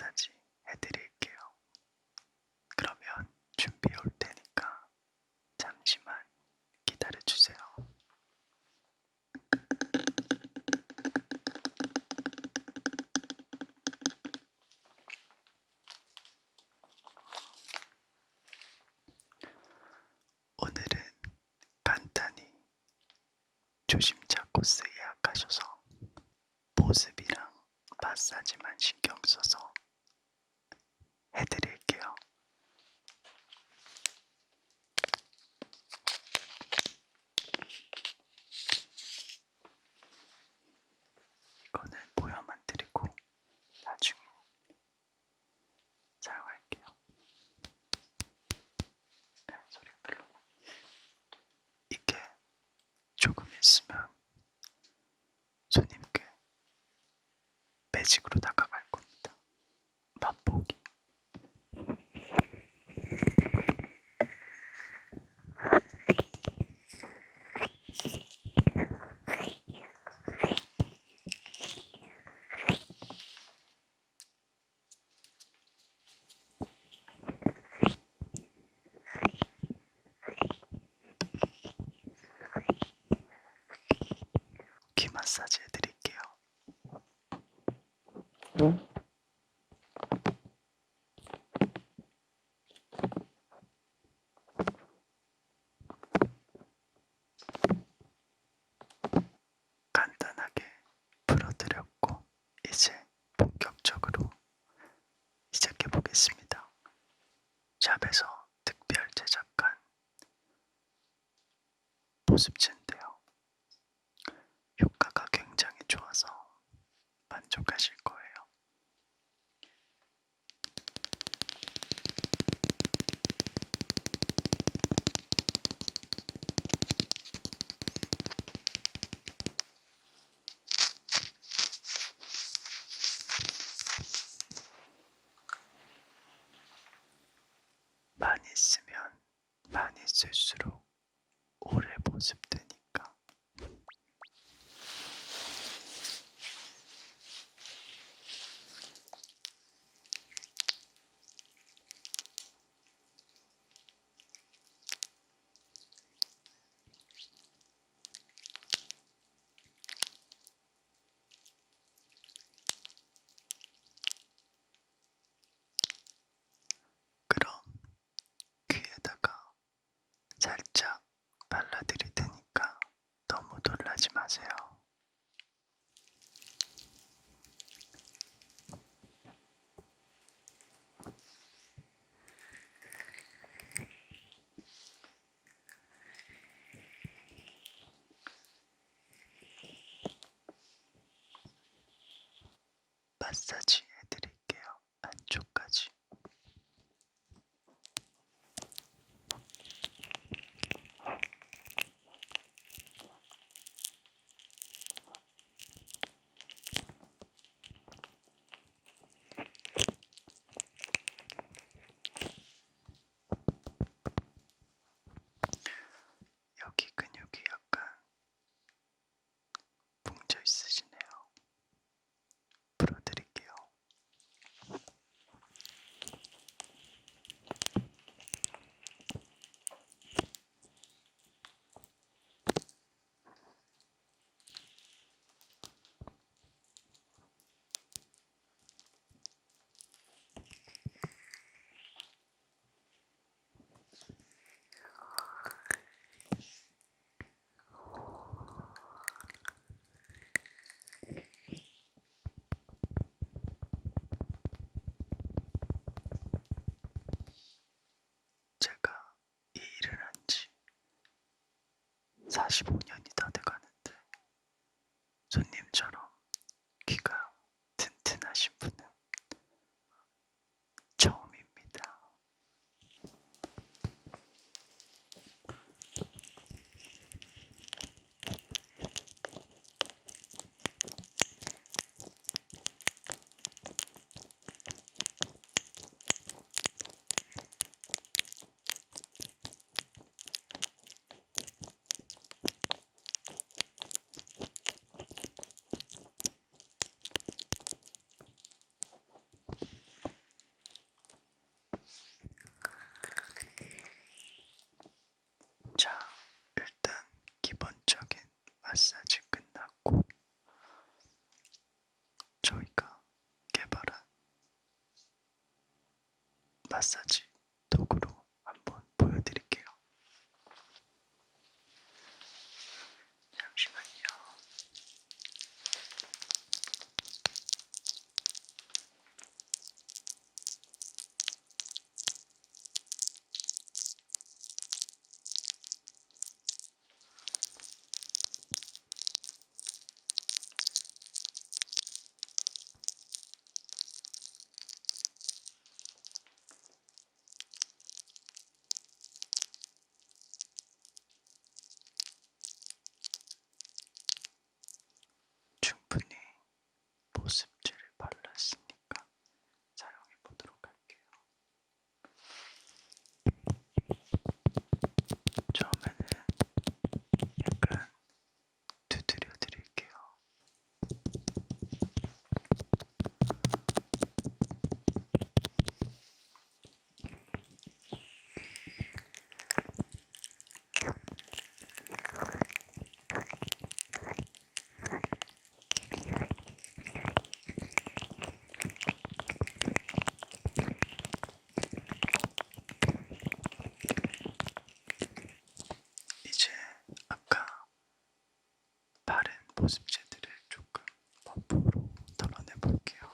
마사지 해드릴게요. 그러면 준비 올 테니까 잠시만 기다려주세요. 오늘은 간단히 조심자 코스 예약하셔서 보습이랑 마사지만 신경 써서 해드릴게요. 이거는 보여만 드리고 나중에 사용할게요. 소리가 별로. 이게 조금 있으면 손님께 매직으로 다가갈 겁니다. 맛보기. 귀 마사지 해드릴게요. 응? 간단하게 풀어드렸고 이제 본격적으로 시작해보겠습니다. 샵에서 특별 제작한 보습제인데요. 효과가 굉장히 좋아서 만족하실 거예요. 많이 쓰면 많이 쓸수록 오래 보습되니까 살짝 발라드릴 테니까 너무 놀라지 마세요. 마사지 해드릴게요. 안쪽까지. 제가 이 일을 한 지 45년이 다 돼가는데 손님처럼 귀가 튼튼하신 분은 처음입니다. 마사지 도구로 한번 보여드릴게요. 잠시만요. 모습체들을 조금 퍼프로 덜어내볼게요.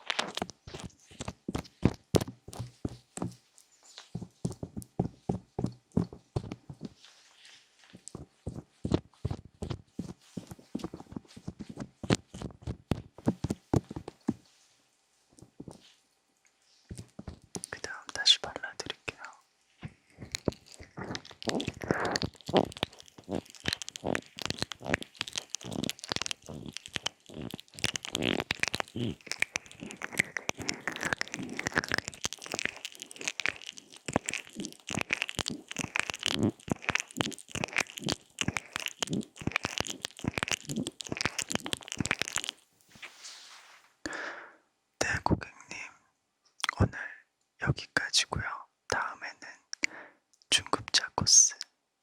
그 다음 다시 발라드릴게요. 여기까지고요. 다음에는 중급자 코스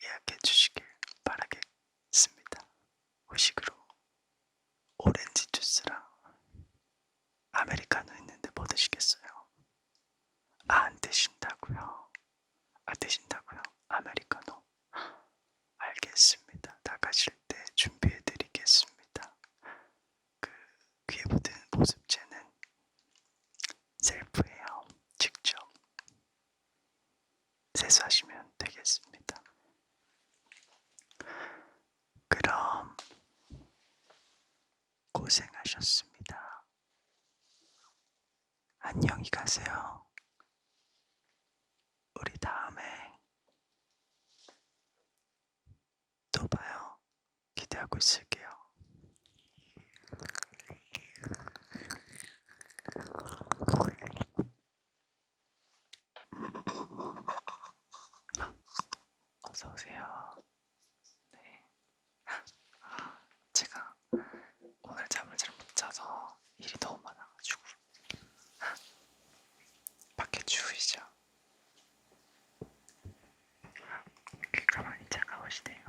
예약해 주시길 바라겠습니다. 후식으로 오렌지 주스랑 아메리카노 있는데 뭐 드시겠어요? 아, 안 드신다고요? 안 드신다고요? 아메리카노? 알겠습니다. 나가실 때 준비해 드리겠습니다. 그 귀에 붙은 보습제는 셀프예요. 세수하시면 되겠습니다. 그럼 고생하셨습니다. 안녕히 가세요. 우리 다음에 또 봐요. 기대하고 있을게요. 어서오세요. 네. 제가 오늘 잠을 잘 못 자서 일이 너무 많아가지고. 밖에 추우시죠? 귀가 많이 차가우시네요.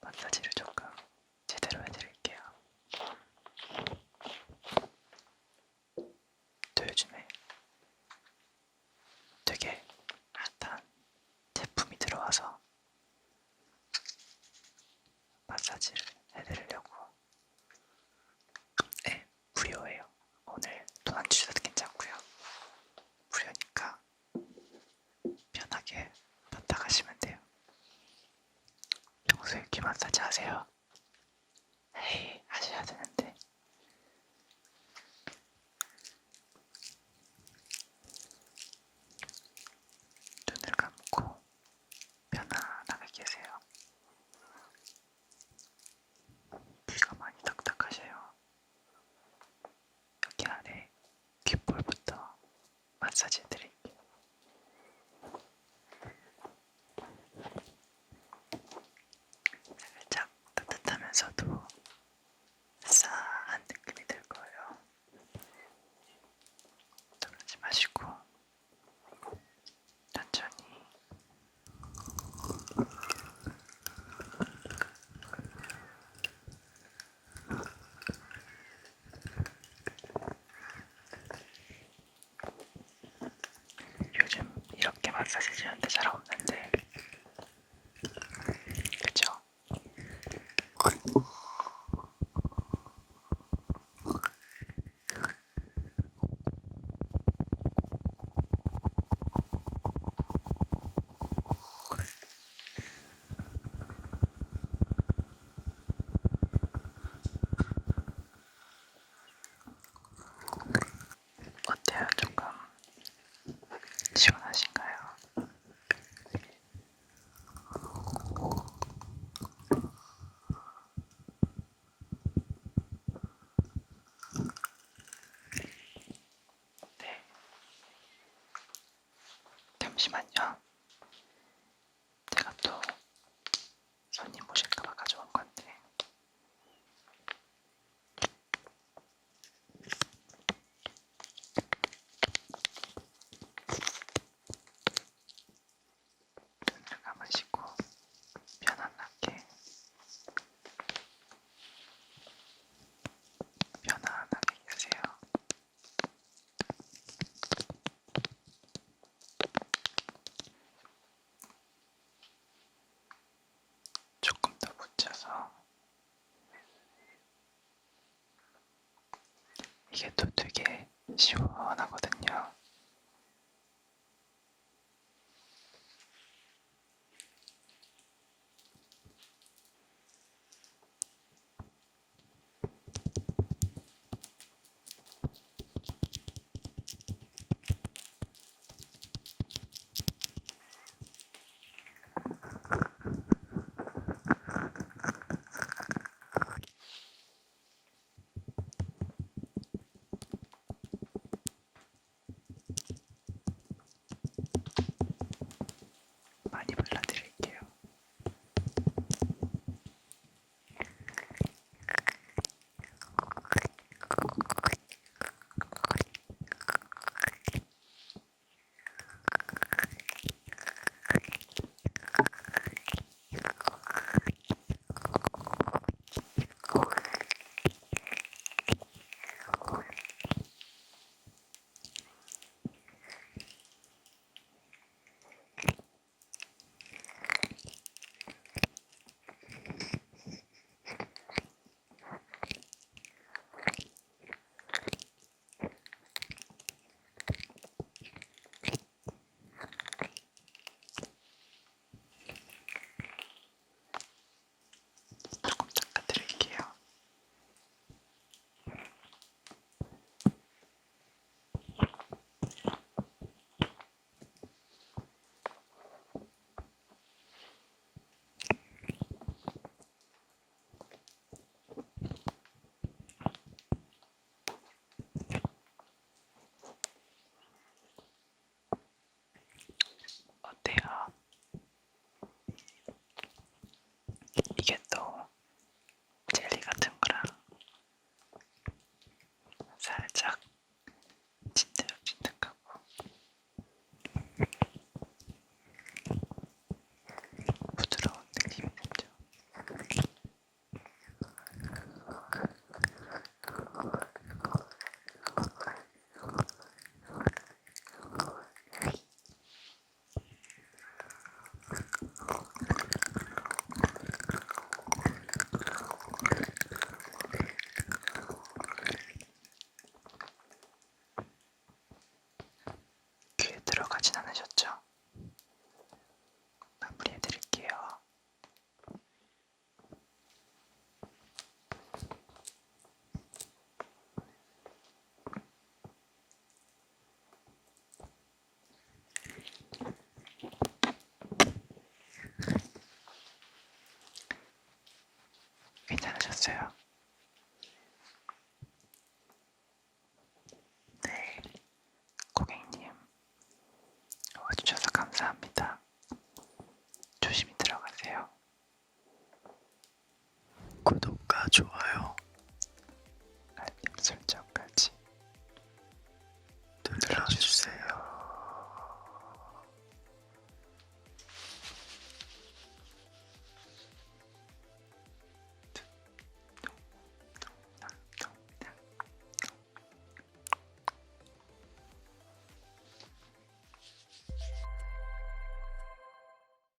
마사지를 조금 제대로 해드릴게요. 또 요즘에 되게 핫한 제품이 들어와서 마사지를 해드리려고. 네, 무료예요. 오늘 돈 안 주셔도 괜찮고요. 무료니까 편하게 받다 가시면 돼요. 평소에 귀 마사지 하세요? 에이, 하셔야 되는데. 눈을 감고 편안하게 계세요. 귀가 많이 딱딱하세요. 박사 실지는데 잘 없는데. 그쵸? 어때요? 조금 시원하신가요? 네. 잠시만요. 제가 또 손님 오실까봐 가져온 건데. 이게 또 되게 시원하거든요.